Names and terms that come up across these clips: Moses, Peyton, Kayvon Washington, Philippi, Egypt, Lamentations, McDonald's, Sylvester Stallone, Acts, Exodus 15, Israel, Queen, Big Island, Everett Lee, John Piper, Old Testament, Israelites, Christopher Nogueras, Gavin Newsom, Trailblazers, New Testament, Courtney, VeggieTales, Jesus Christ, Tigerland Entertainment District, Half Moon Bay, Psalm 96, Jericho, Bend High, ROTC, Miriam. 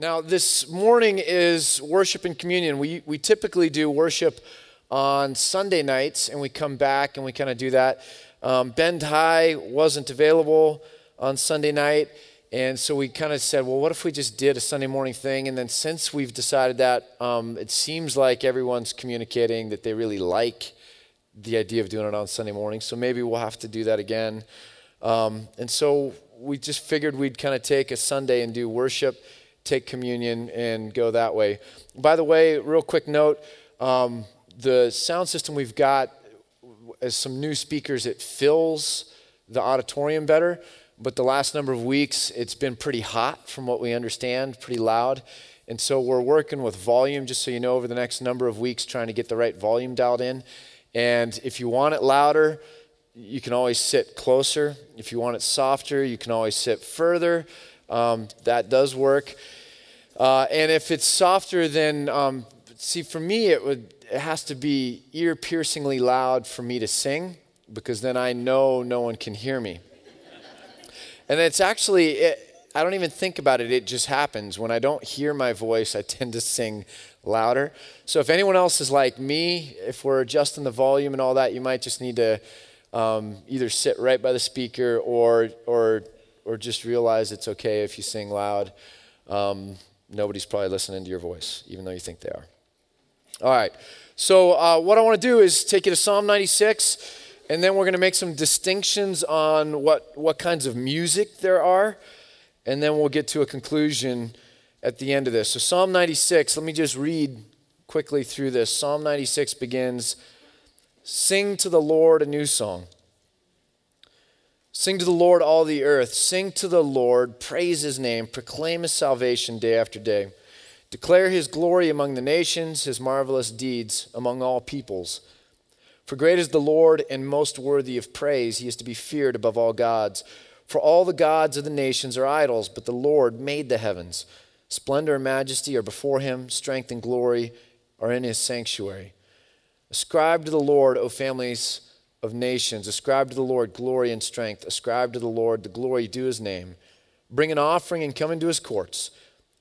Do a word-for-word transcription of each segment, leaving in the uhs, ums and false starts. Now, this morning is worship and communion. We we typically do worship on Sunday nights, and we come back and we kind of do that. Um, Bend High wasn't available on Sunday night, and so we kind of said, well, what if we just did a Sunday morning thing? And then since we've decided that, um, it seems like everyone's communicating that they really like the idea of doing it on Sunday morning, so maybe we'll have to do that again. Um, and so we just figured we'd kind of take a Sunday and do worship, take communion, and go that way. By the way, real quick note, um, the sound system we've got, as some new speakers, it fills the auditorium better, but the last number of weeks, it's been pretty hot from what we understand, pretty loud, and so we're working with volume, just so you know, over the next number of weeks, trying to get the right volume dialed in, and if you want it louder, you can always sit closer. If you want it softer, you can always sit further. Um, that does work. Uh, and if it's softer, then, um, see, for me, it would it has to be ear-piercingly loud for me to sing, because then I know no one can hear me. And it's actually, it, I don't even think about it. It just happens. When I don't hear my voice, I tend to sing louder. So if anyone else is like me, if we're adjusting the volume and all that, you might just need to um, either sit right by the speaker or or... or just realize it's okay if you sing loud. Um, nobody's probably listening to your voice, even though you think they are. All right, so uh, what I want to do is take you to Psalm ninety-six, and then we're going to make some distinctions on what, what kinds of music there are, and then we'll get to a conclusion at the end of this. So Psalm ninety-six, let me just read quickly through this. Psalm ninety-six begins, "Sing to the Lord a new song. Sing to the Lord, all the earth. Sing to the Lord, praise his name. Proclaim his salvation day after day. Declare his glory among the nations, his marvelous deeds among all peoples. For great is the Lord and most worthy of praise. He is to be feared above all gods. For all the gods of the nations are idols, but the Lord made the heavens. Splendor and majesty are before him. Strength and glory are in his sanctuary. Ascribe to the Lord, O families of nations, ascribe to the Lord glory and strength. Ascribe to the Lord the glory due his name. Bring an offering and come into his courts.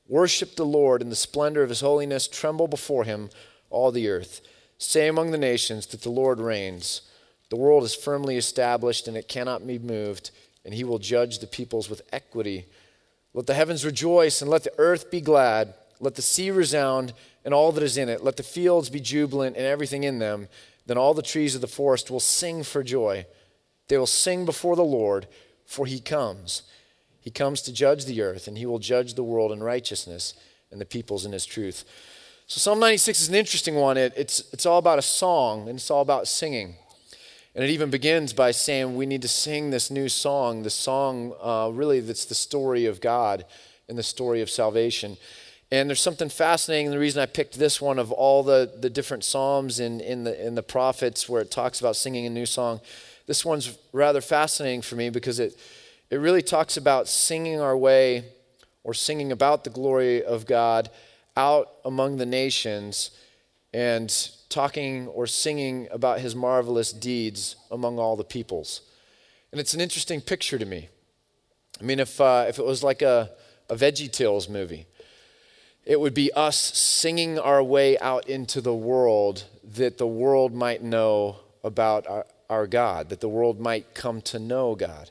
Worship the Lord in the splendor of his holiness. Tremble before him, all the earth. Say among the nations that the Lord reigns. The world is firmly established and it cannot be moved, and he will judge the peoples with equity. Let the heavens rejoice and let the earth be glad. Let the sea resound and all that is in it. Let the fields be jubilant and everything in them. Then all the trees of the forest will sing for joy. They will sing before the Lord, for he comes. He comes to judge the earth, and he will judge the world in righteousness and the peoples in his truth." So Psalm ninety-six is an interesting one. It, it's, it's all about a song, and it's all about singing. And it even begins by saying we need to sing this new song, the song uh, really that's the story of God and the story of salvation. And there's something fascinating. The reason I picked this one of all the, the different psalms in, in, the, in the prophets where it talks about singing a new song, this one's rather fascinating for me because it, it really talks about singing our way or singing about the glory of God out among the nations and talking or singing about his marvelous deeds among all the peoples. And it's an interesting picture to me. I mean, if, uh, if it was like a, a VeggieTales movie, it would be us singing our way out into the world that the world might know about our, our God, that the world might come to know God.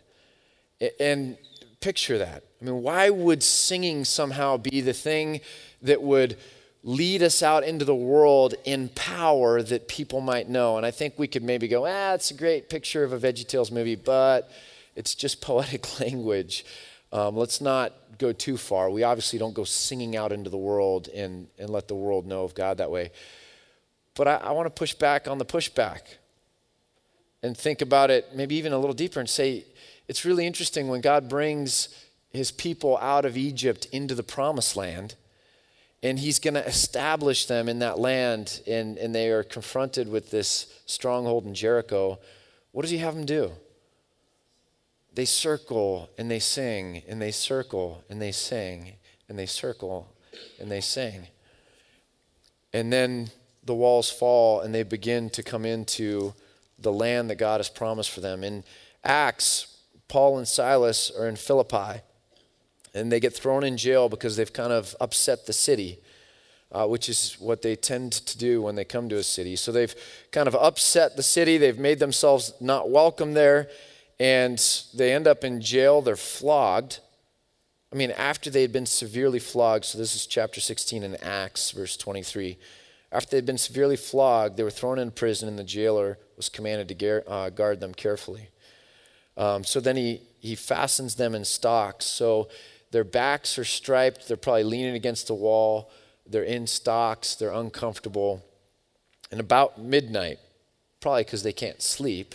And picture that. I mean, why would singing somehow be the thing that would lead us out into the world in power that people might know? And I think we could maybe go, ah, it's a great picture of a VeggieTales movie, but it's just poetic language. Um, let's not go too far. We obviously don't go singing out into the world and, and let the world know of God that way. But I, I want to push back on the pushback and think about it maybe even a little deeper and say, it's really interesting when God brings his people out of Egypt into the promised land, and he's going to establish them in that land, and, and they are confronted with this stronghold in Jericho. What does he have them do? They circle, and they sing, and they circle, and they sing, and they circle, and they sing. And then the walls fall, and they begin to come into the land that God has promised for them. In Acts, Paul and Silas are in Philippi, and they get thrown in jail because they've kind of upset the city, uh, which is what they tend to do when they come to a city. So they've kind of upset the city. They've made themselves not welcome there, and they end up in jail. They're flogged. I mean, after they had been severely flogged, so this is chapter sixteen in Acts, verse twenty-three. After they had been severely flogged, they were thrown in prison, and the jailer was commanded to gar- uh, guard them carefully. Um, so then he, he fastens them in stocks. So their backs are striped. They're probably leaning against the wall. They're in stocks. They're uncomfortable. And about midnight, probably because they can't sleep,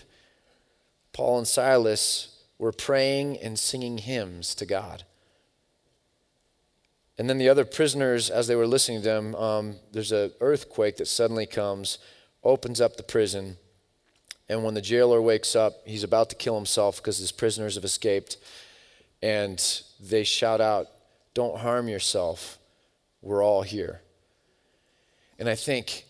Paul and Silas were praying and singing hymns to God. And then the other prisoners, as they were listening to them, um, there's an earthquake that suddenly comes, opens up the prison. And when the jailer wakes up, he's about to kill himself because his prisoners have escaped. And they shout out, "Don't harm yourself. We're all here." And I think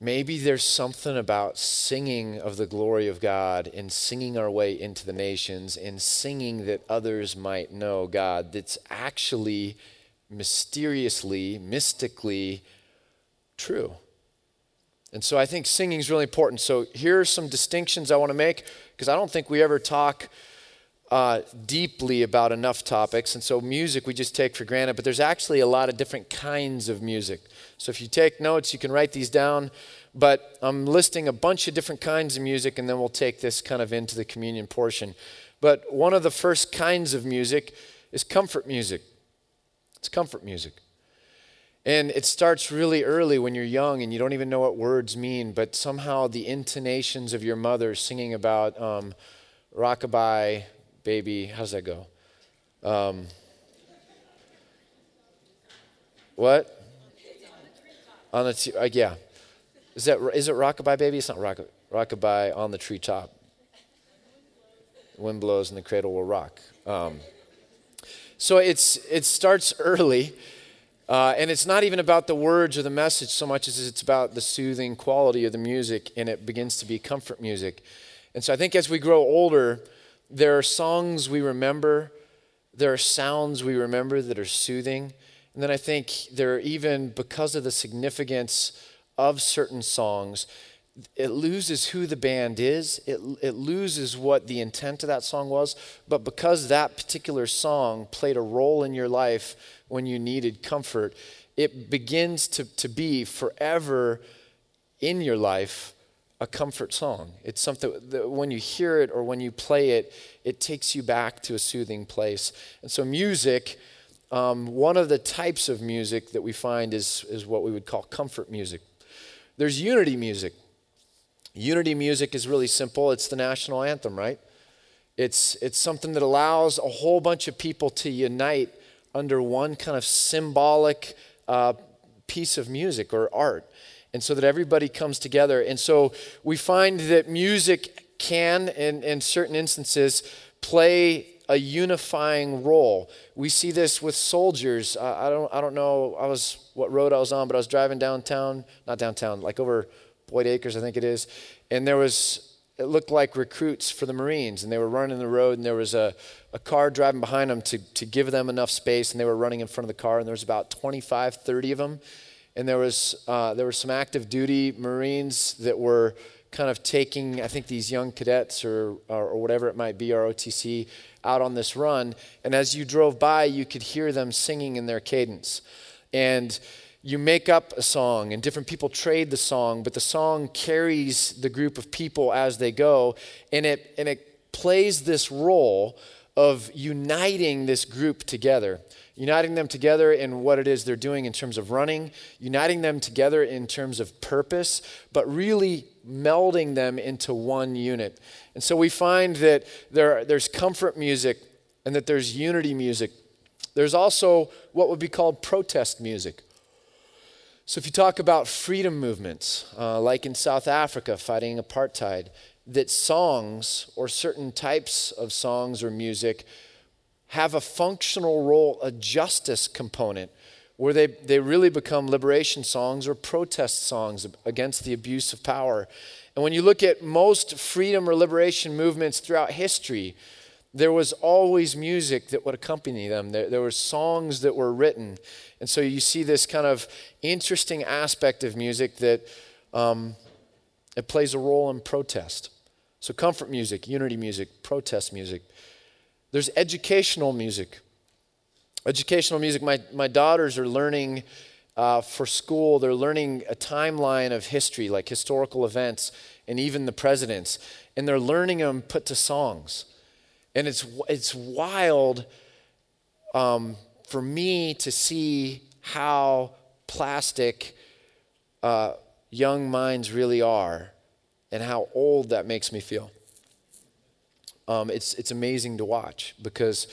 maybe there's something about singing of the glory of God and singing our way into the nations and singing that others might know God that's actually mysteriously, mystically true. And so I think singing is really important. So here are some distinctions I want to make, because I don't think we ever talk uh, deeply about enough topics. And so music we just take for granted, but there's actually a lot of different kinds of music. So if you take notes, you can write these down. But I'm listing a bunch of different kinds of music, and then we'll take this kind of into the communion portion. But one of the first kinds of music is comfort music. It's comfort music. And it starts really early when you're young and you don't even know what words mean, but somehow the intonations of your mother singing about um, rockabye, baby, how's that go? Um, what? On the t- uh, yeah. Is that is it rockabye, baby? It's not rockabye. Rockabye on the treetop. The wind blows and the cradle will rock. Um So it's it starts early, uh, and it's not even about the words or the message so much as it's about the soothing quality of the music, and it begins to be comfort music. And so I think as we grow older, there are songs we remember, there are sounds we remember that are soothing, and then I think there are even, because of the significance of certain songs, it loses who the band is. It it loses what the intent of that song was. But because that particular song played a role in your life when you needed comfort, it begins to, to be forever in your life a comfort song. It's something that when you hear it or when you play it, it takes you back to a soothing place. And so music, um, one of the types of music that we find is is what we would call comfort music. There's unity music. Unity music is really simple. It's the national anthem, right? It's it's something that allows a whole bunch of people to unite under one kind of symbolic uh, piece of music or art, and so that everybody comes together. And so we find that music can, in, in certain instances, play a unifying role. We see this with soldiers. Uh, I don't I don't know I was what road I was on, but I was driving downtown, not downtown, like over Boyd Acres, I think it is, and there was, it looked like recruits for the Marines, and they were running the road, and there was a, a car driving behind them to, to give them enough space, and they were running in front of the car, and there was about twenty-five, thirty of them, and there was uh, there were some active duty Marines that were kind of taking, I think, these young cadets or, or, or whatever it might be, R O T C, out on this run, and as you drove by, you could hear them singing in their cadence, and you make up a song, and different people trade the song, but the song carries the group of people as they go, and it and it plays this role of uniting this group together, uniting them together in what it is they're doing in terms of running, uniting them together in terms of purpose, but really melding them into one unit. And so we find that there there's comfort music and that there's unity music. There's also what would be called protest music. So if you talk about freedom movements, uh, like in South Africa fighting apartheid, that songs or certain types of songs or music have a functional role, a justice component, where they, they really become liberation songs or protest songs against the abuse of power. And when you look at most freedom or liberation movements throughout history, there was always music that would accompany them. There, there were songs that were written. And so you see this kind of interesting aspect of music that um, it plays a role in protest. So comfort music, unity music, protest music. There's educational music. Educational music, my, my daughters are learning uh, for school, they're learning a timeline of history, like historical events and even the presidents. And they're learning them put to songs. And it's it's wild um, for me to see how plastic uh, young minds really are, and how old that makes me feel. Um, it's it's amazing to watch, because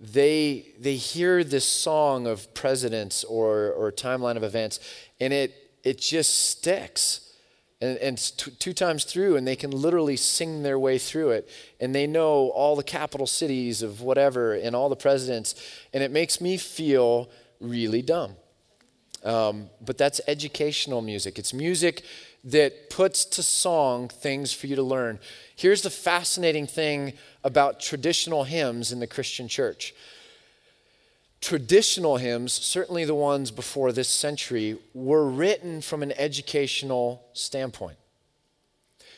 they they hear this song of presidents or or timeline of events, and it it just sticks. And, and t- two times through, and they can literally sing their way through it. And they know all the capital cities of whatever and all the presidents. And it makes me feel really dumb. Um, but that's educational music. It's music that puts to song things for you to learn. Here's the fascinating thing about traditional hymns in the Christian church. Traditional hymns, certainly the ones before this century, were written from an educational standpoint.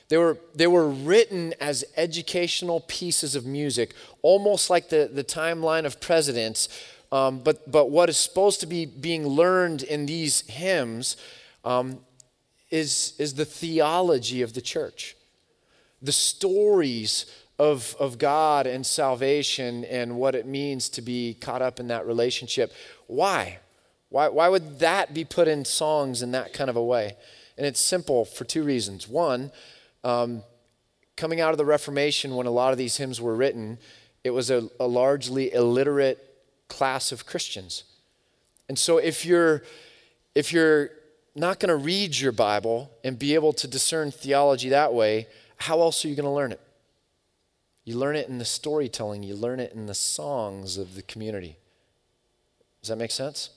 They were, they were written as educational pieces of music, almost like the, the timeline of presidents. Um, but, but what is supposed to be being learned in these hymns um, is, is the theology of the church, the stories Of, of God and salvation and what it means to be caught up in that relationship. Why? Why, why would that be put in songs in that kind of a way? And it's simple for two reasons. One, um, coming out of the Reformation, when a lot of these hymns were written, it was a, a largely illiterate class of Christians. And so if you're, if you're not going to read your Bible and be able to discern theology that way, how else are you going to learn it? You learn it in the storytelling. You learn it in the songs of the community. Does that make sense?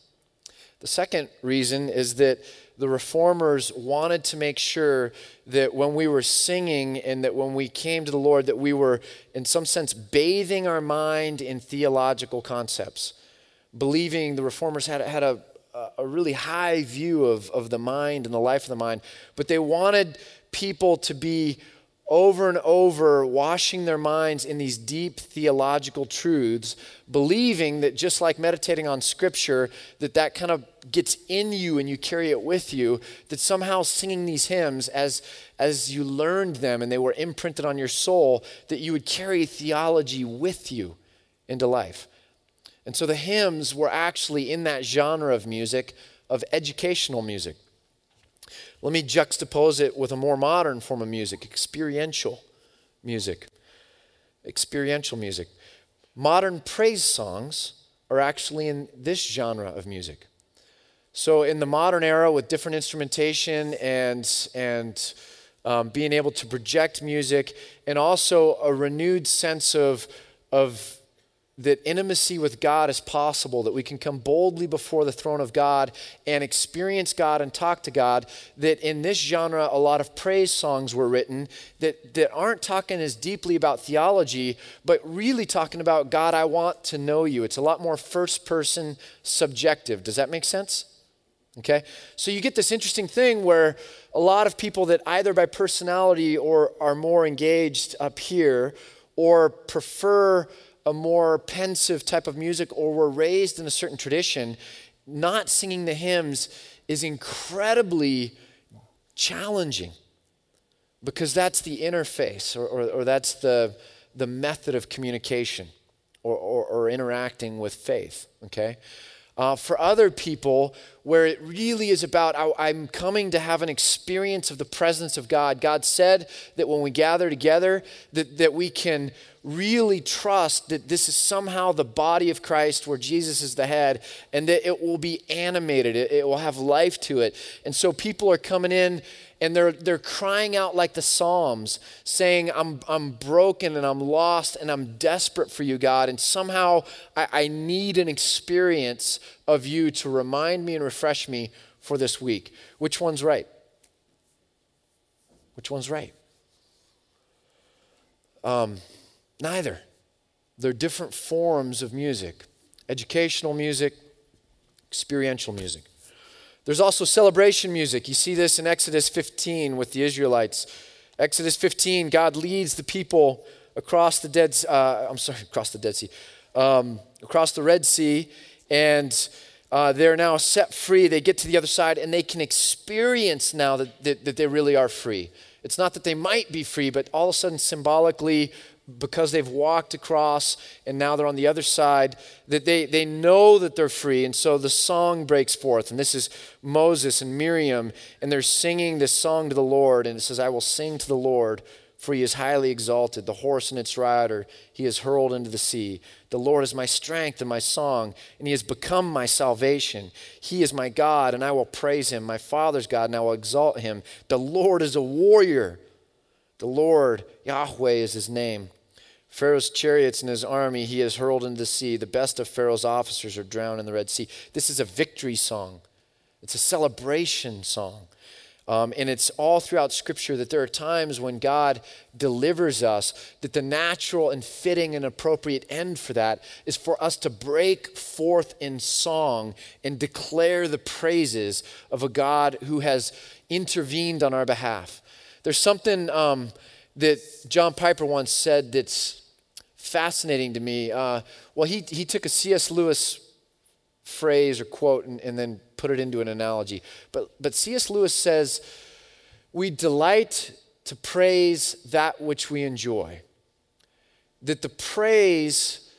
The second reason is that the Reformers wanted to make sure that when we were singing and that when we came to the Lord, that we were, in some sense, bathing our mind in theological concepts. Believing the Reformers had, had a, a really high view of, of the mind and the life of the mind, but they wanted people to be over and over washing their minds in these deep theological truths, believing that just like meditating on Scripture, that that kind of gets in you and you carry it with you, that somehow singing these hymns as, as you learned them and they were imprinted on your soul, that you would carry theology with you into life. And so the hymns were actually in that genre of music, of educational music. Let me juxtapose it with a more modern form of music, experiential music. Experiential music. Modern praise songs are actually in this genre of music. So in the modern era, with different instrumentation and, and um, being able to project music, and also a renewed sense of, of that intimacy with God is possible, that we can come boldly before the throne of God and experience God and talk to God, that in this genre, a lot of praise songs were written that, that aren't talking as deeply about theology, but really talking about, God, I want to know you. It's a lot more first-person subjective. Does that make sense? Okay? So you get this interesting thing where a lot of people that either by personality or are more engaged up here or prefer a more pensive type of music, or were raised in a certain tradition, not singing the hymns is incredibly challenging, because that's the interface, or, or, or that's the, the method of communication or, or, or interacting with faith, okay? Uh, for other people, where it really is about, I, I'm coming to have an experience of the presence of God. God said that when we gather together, that, that we can really trust that this is somehow the body of Christ where Jesus is the head, and that it will be animated. It, it will have life to it. And so people are coming in and they're they're crying out like the Psalms, saying, I'm I'm broken and I'm lost and I'm desperate for you, God. And somehow I, I need an experience of you to remind me and refresh me for this week. Which one's right? Which one's right? Um Neither. They're different forms of music: educational music, experiential music. There's also celebration music. You see this in Exodus fifteen with the Israelites. Exodus fifteen, God leads the people across the Dead Sea, uh, I'm sorry, across the Dead Sea, um, across the Red Sea, and uh, they're now set free. They get to the other side, and they can experience now that, that, that they really are free. It's not that they might be free, but all of a sudden, symbolically, because they've walked across and now they're on the other side, that they, they know that they're free. And so the song breaks forth. And this is Moses and Miriam, and they're singing this song to the Lord. And it says, "I will sing to the Lord, for he is highly exalted. The horse and its rider, he is hurled into the sea. The Lord is my strength and my song, and he has become my salvation. He is my God, and I will praise him, my Father's God, and I will exalt him. The Lord is a warrior. The Lord, Yahweh, is his name. Pharaoh's chariots and his army he has hurled into the sea. The best of Pharaoh's officers are drowned in the Red Sea." This is a victory song. It's a celebration song. Um, and it's all throughout Scripture that there are times when God delivers us, that the natural and fitting and appropriate end for that is for us to break forth in song and declare the praises of a God who has intervened on our behalf. There's something um, that John Piper once said that's fascinating to me. Uh, well, he, he took a C S Lewis phrase or quote and, and then put it into an analogy. But, but C S Lewis says, "We delight to praise that which we enjoy." That the praise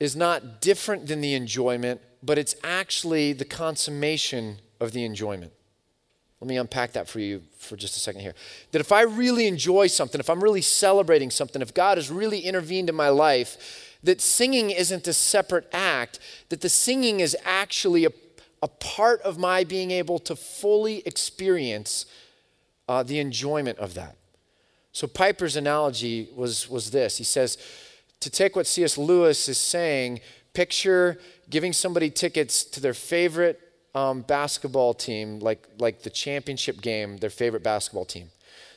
is not different than the enjoyment, but it's actually the consummation of the enjoyment. Let me unpack that for you for just a second here. That if I really enjoy something, if I'm really celebrating something, if God has really intervened in my life, that singing isn't a separate act, that the singing is actually a, a part of my being able to fully experience uh, the enjoyment of that. So Piper's analogy was, was this. He says, to take what C S Lewis is saying, picture giving somebody tickets to their favorite Um, basketball team, like like the championship game, their favorite basketball team.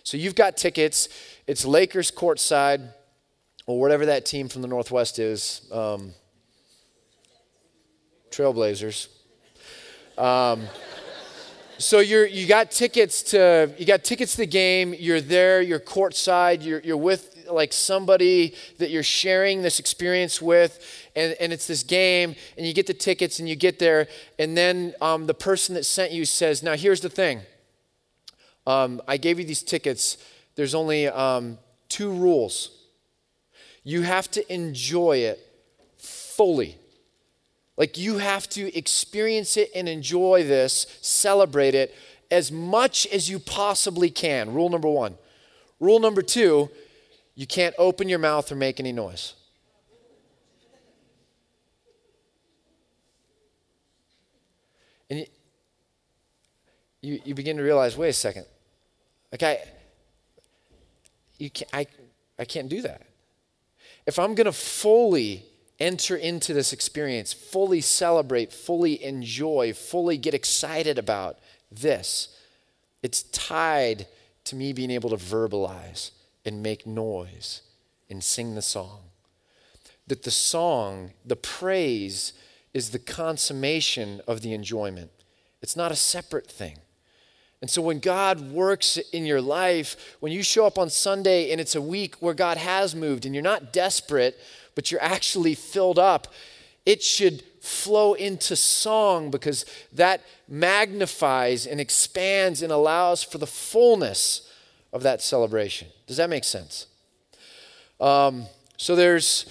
So you've got tickets. It's Lakers courtside, or whatever that team from the Northwest is, um, Trailblazers. Um, so you're you got tickets to you got tickets to the game. You're there. You're courtside. You're you're with like somebody that you're sharing this experience with. And, and it's this game, and you get the tickets, and you get there, and then um, the person that sent you says, "Now, here's the thing. Um, I gave you these tickets. There's only um, two rules. You have to enjoy it fully. Like, you have to experience it and enjoy this, celebrate it as much as you possibly can. Rule number one. Rule number two, you can't open your mouth or make any noise." And you, you begin to realize, wait a second, like I, you can't, I, I can't do that. If I'm going to fully enter into this experience, fully celebrate, fully enjoy, fully get excited about this, it's tied to me being able to verbalize and make noise and sing the song. That the song, the praise, is the consummation of the enjoyment. It's not a separate thing. And so when God works in your life, when you show up on Sunday and it's a week where God has moved and you're not desperate, but you're actually filled up, it should flow into song, because that magnifies and expands and allows for the fullness of that celebration. Does that make sense? Um, so there's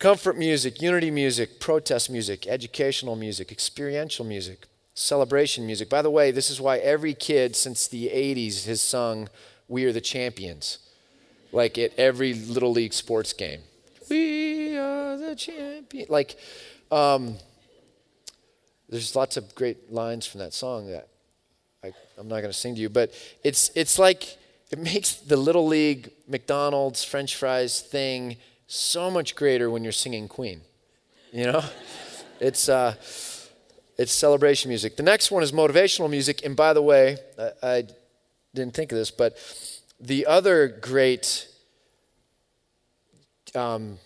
comfort music, unity music, protest music, educational music, experiential music, celebration music. By the way, this is why every kid since the eighties has sung "We Are the Champions," like at every Little League sports game. We are the champions. Like, um, there's lots of great lines from that song that I, I'm not going to sing to you, but it's it's like it makes the Little League McDonald's French fries thing so much greater when you're singing Queen, you know? It's uh, it's celebration music. The next one is motivational music. And by the way, I, I didn't think of this, but the other great um,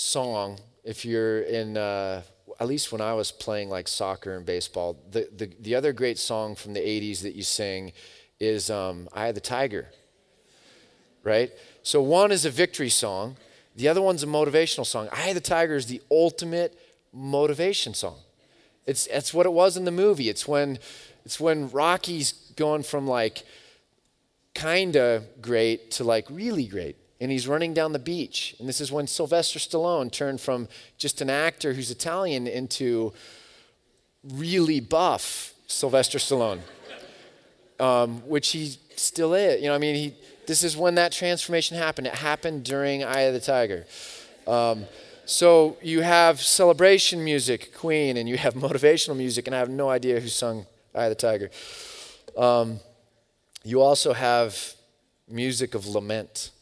song, if you're in, uh, at least when I was playing like soccer and baseball, the, the, the other great song from the eighties that you sing is um, Eye of the Tiger, right? So one is a victory song. The other one's a motivational song. Eye of the Tiger is the ultimate motivation song. It's, it's what it was in the movie. It's when, it's when Rocky's going from like kinda great to like really great. And he's running down the beach. And this is when Sylvester Stallone turned from just an actor who's Italian into really buff Sylvester Stallone, um, which he still is. You know, I mean, he, this is when that transformation happened. It happened during Eye of the Tiger. Um, so you have celebration music, Queen, and you have motivational music, and I have no idea who sung Eye of the Tiger. Um, you also have music of lament.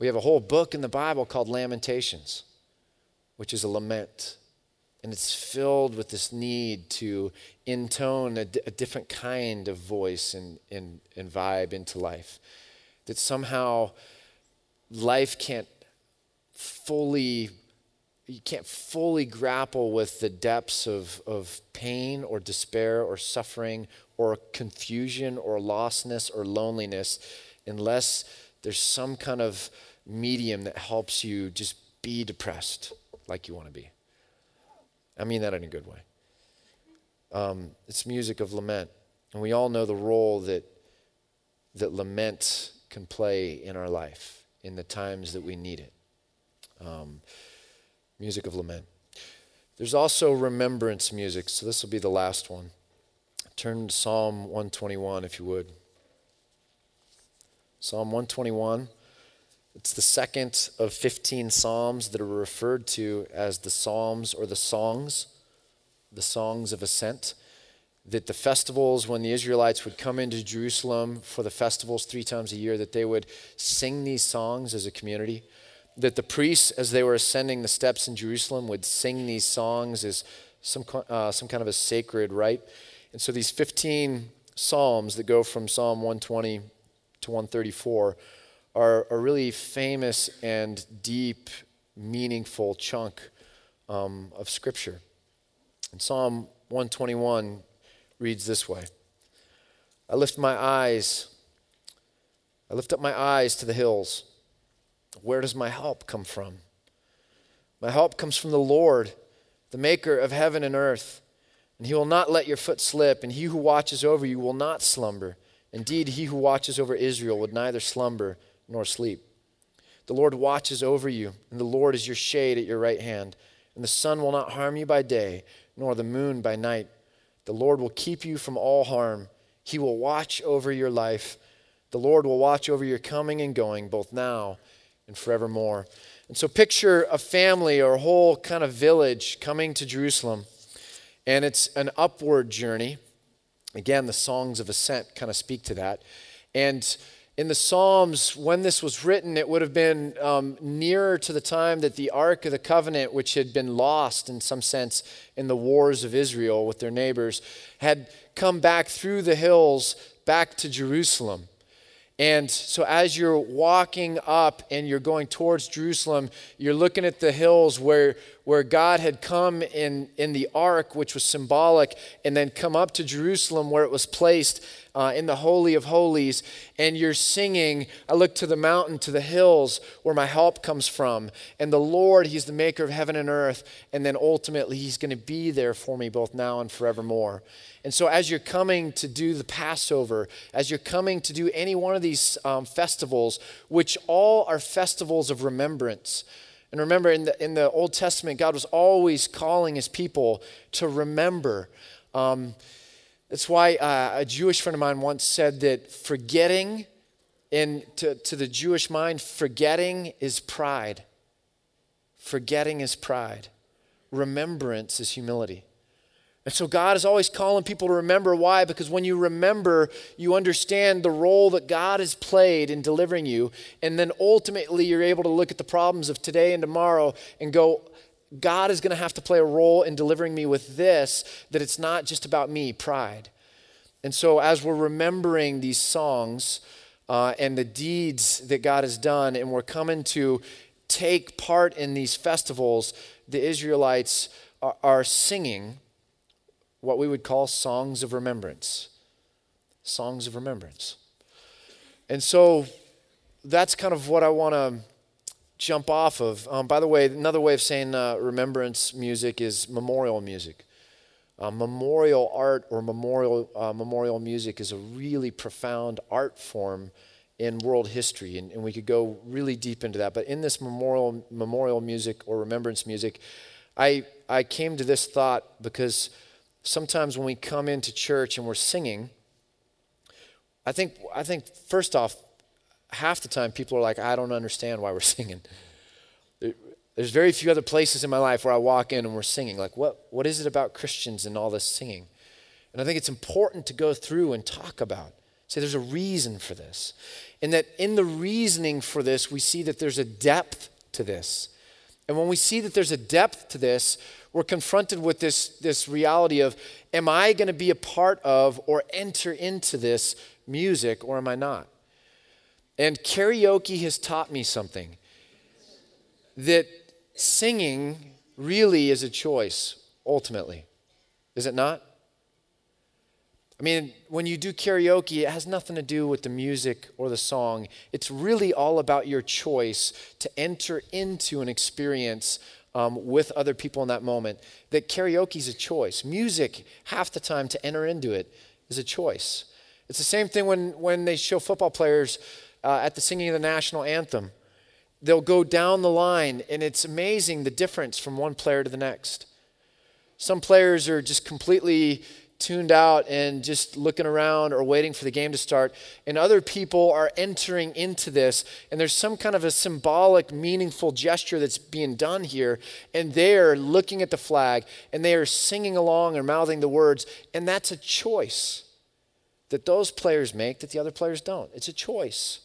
We have a whole book in the Bible called Lamentations, which is a lament. And it's filled with this need to intone a, d- a different kind of voice and, and, and vibe into life. That somehow life can't fully, you can't fully grapple with the depths of, of pain or despair or suffering or confusion or lostness or loneliness unless there's some kind of medium that helps you just be depressed like you want to be. I mean that in a good way. Um, it's music of lament. And we all know the role that that lament can play in our life in the times that we need it. Um, music of lament. There's also remembrance music. So this will be the last one. Turn to Psalm one twenty-one if you would. Psalm one twenty-one. It's the second of fifteen psalms that are referred to as the psalms or the songs, the songs of ascent, that the festivals when the Israelites would come into Jerusalem for the festivals three times a year, that they would sing these songs as a community, that the priests as they were ascending the steps in Jerusalem would sing these songs as some, uh, some kind of a sacred rite. And so these fifteen psalms that go from Psalm one twenty to one thirty-four are a really famous and deep, meaningful chunk um, of Scripture. And Psalm one twenty-one reads this way. I lift my eyes, I lift up my eyes to the hills. Where does my help come from? My help comes from the Lord, the maker of heaven and earth. And he will not let your foot slip, and he who watches over you will not slumber. Indeed, he who watches over Israel would neither slumber nor sleep. The Lord watches over you, and the Lord is your shade at your right hand. And the sun will not harm you by day, nor the moon by night. The Lord will keep you from all harm. He will watch over your life. The Lord will watch over your coming and going, both now and forevermore. And so picture a family or a whole kind of village coming to Jerusalem. And it's an upward journey. Again, the songs of ascent kind of speak to that. And in the Psalms, when this was written, it would have been um, nearer to the time that the Ark of the Covenant, which had been lost in some sense in the wars of Israel with their neighbors, had come back through the hills back to Jerusalem. And so as you're walking up and you're going towards Jerusalem, you're looking at the hills where, where God had come in, in the ark, which was symbolic, and then come up to Jerusalem where it was placed uh, in the Holy of Holies. And you're singing, I look to the mountain, to the hills where my help comes from. And the Lord, he's the maker of heaven and earth. And then ultimately, he's going to be there for me both now and forevermore. And so as you're coming to do the Passover, as you're coming to do any one of these um, festivals, which all are festivals of remembrance. And remember, in the, in the Old Testament, God was always calling his people to remember. Um, that's why uh, a Jewish friend of mine once said that forgetting, in, to, to the Jewish mind, forgetting is pride. Forgetting is pride. Remembrance is humility. And so God is always calling people to remember. Why? Because when you remember, you understand the role that God has played in delivering you. And then ultimately, you're able to look at the problems of today and tomorrow and go, God is going to have to play a role in delivering me with this, that it's not just about me, pride. And so as we're remembering these songs uh, and the deeds that God has done, and we're coming to take part in these festivals, the Israelites are, are singing what we would call songs of remembrance. Songs of remembrance. And so that's kind of what I want to jump off of. Um, by the way, another way of saying uh, remembrance music is memorial music. Uh, memorial art or memorial uh, memorial music is a really profound art form in world history, and, and we could go really deep into that. But in this memorial memorial music or remembrance music, I I came to this thought because sometimes when we come into church and we're singing, I think I think first off, half the time people are like, I don't understand why we're singing. There's very few other places in my life where I walk in and we're singing. Like, what, what is it about Christians and all this singing? And I think it's important to go through and talk about. Say, there's a reason for this. And that in the reasoning for this, we see that there's a depth to this. And when we see that there's a depth to this, we're confronted with this, this reality of, am I going to be a part of or enter into this music, or am I not? And karaoke has taught me something. That singing really is a choice, ultimately. Is it not? I mean, when you do karaoke, it has nothing to do with the music or the song. It's really all about your choice to enter into an experience um, with other people in that moment. That karaoke is a choice. Music, half the time, to enter into it is a choice. It's the same thing when, when they show football players uh, at the singing of the national anthem. They'll go down the line, and it's amazing the difference from one player to the next. Some players are just completely tuned out and just looking around or waiting for the game to start, and other people are entering into this, and there's some kind of a symbolic, meaningful gesture that's being done here, and they're looking at the flag, and they are singing along and mouthing the words, and that's a choice that those players make that the other players don't. It's a choice.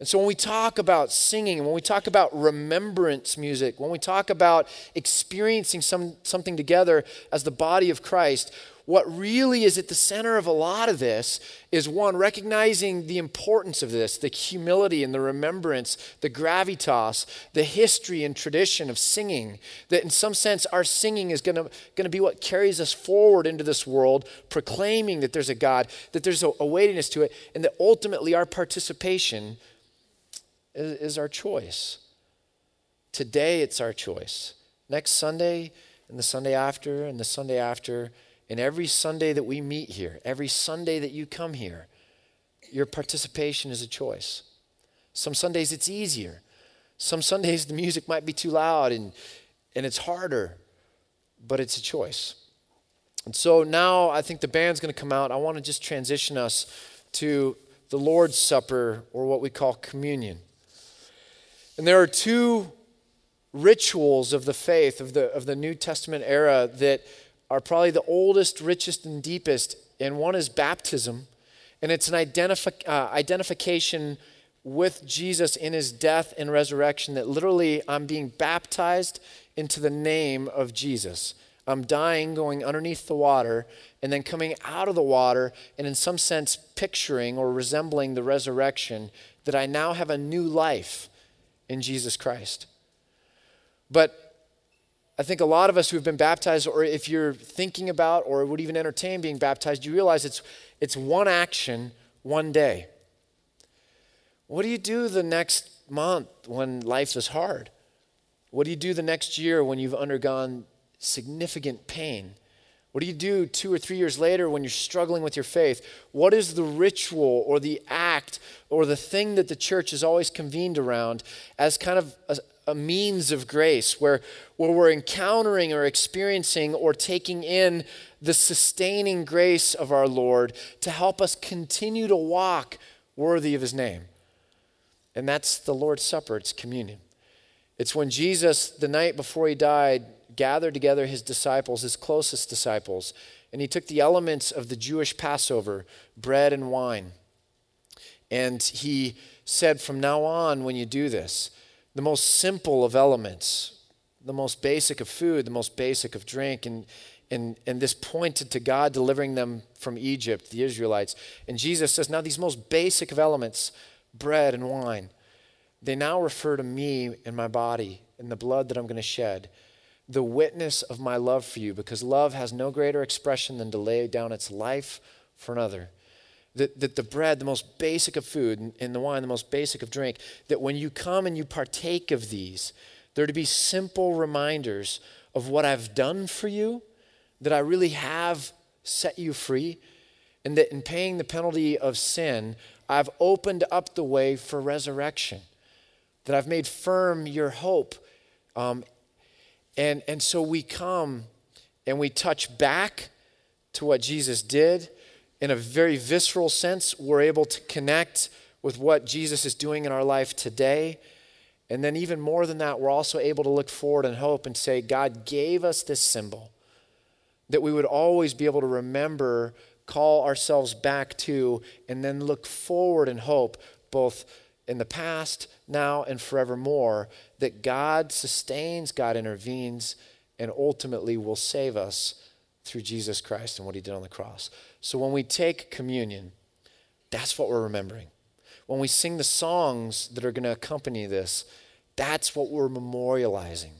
And so when we talk about singing, when we talk about remembrance music, when we talk about experiencing some, something together as the body of Christ, what really is at the center of a lot of this is, one, recognizing the importance of this, the humility and the remembrance, the gravitas, the history and tradition of singing, that in some sense our singing is going to be what carries us forward into this world, proclaiming that there's a God, that there's a, a weightiness to it, and that ultimately our participation is our choice. Today it's our choice. Next Sunday and the Sunday after and the Sunday after and every Sunday that we meet here, every Sunday that you come here, your participation is a choice. Some Sundays it's easier. Some Sundays the music might be too loud and, and it's harder, but it's a choice. And so now I think the band's going to come out. I want to just transition us to the Lord's Supper, or what we call communion. And there are two rituals of the faith of the, of the New Testament era that are probably the oldest, richest, and deepest. And one is baptism, and it's an identifi- uh, identification with Jesus in his death and resurrection, that literally I'm being baptized into the name of Jesus. I'm dying, going underneath the water, and then coming out of the water, and in some sense picturing or resembling the resurrection, that I now have a new life in Jesus Christ. But I think a lot of us who have been baptized, or if you're thinking about or would even entertain being baptized, you realize it's it's one action, one day. What do you do the next month when life is hard? What do you do the next year when you've undergone significant pain? What do you do two or three years later when you're struggling with your faith? What is the ritual or the act or the thing that the church is always convened around as kind of a, a means of grace, where, where we're encountering or experiencing or taking in the sustaining grace of our Lord to help us continue to walk worthy of his name? And that's the Lord's Supper. It's communion. It's when Jesus, the night before he died, gathered together his disciples, his closest disciples, and he took the elements of the Jewish Passover, bread and wine, and he said, from now on when you do this, the most simple of elements, the most basic of food, the most basic of drink, and and, and this pointed to God delivering them from Egypt, the Israelites, and Jesus says, now these most basic of elements, bread and wine, They now refer to me and my body and the blood that I'm going to shed, the witness of my love for you, because love has no greater expression than to lay down its life for another. That, that the bread, the most basic of food, and, and the wine, the most basic of drink, that when you come and you partake of these, they're to be simple reminders of what I've done for you, that I really have set you free, and that in paying the penalty of sin, I've opened up the way for resurrection, that I've made firm your hope. Um, and, and so we come and we touch back to what Jesus did. In a very visceral sense, we're able to connect with what Jesus is doing in our life today. And then even more than that, we're also able to look forward and hope and say, God gave us this symbol that we would always be able to remember, call ourselves back to, and then look forward and hope, both in the past, now, and forevermore, that God sustains, God intervenes, and ultimately will save us through Jesus Christ and what he did on the cross. So when we take communion, that's what we're remembering. When we sing the songs that are going to accompany this, that's what we're memorializing.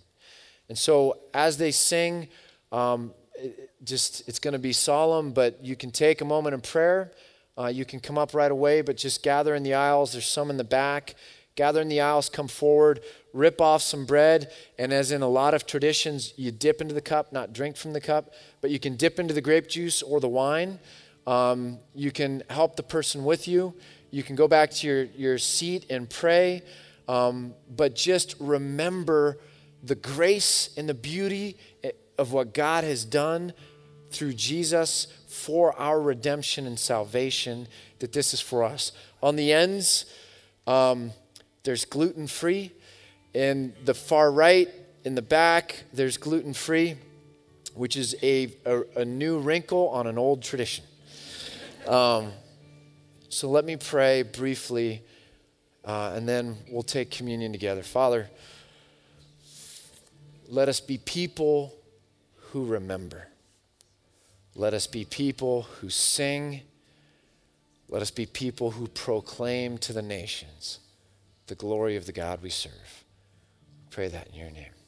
And so as they sing, um, it just it's going to be solemn, but you can take a moment in prayer. Uh, you can come up right away, but just gather in the aisles. There's some in the back. Gather in the aisles, come forward, rip off some bread, and as in a lot of traditions, you dip into the cup, not drink from the cup, but you can dip into the grape juice or the wine. Um, you can help the person with you. You can go back to your, your seat and pray, um, but just remember the grace and the beauty of what God has done through Jesus for our redemption and salvation, that this is for us. On the ends, um, there's gluten-free. In the far right, in the back, there's gluten-free, which is a, a, a new wrinkle on an old tradition. Um, so let me pray briefly, uh, and then we'll take communion together. Father, let us be people who remember. Let us be people who sing. Let us be people who proclaim to the nations the glory of the God we serve. Pray that in your name.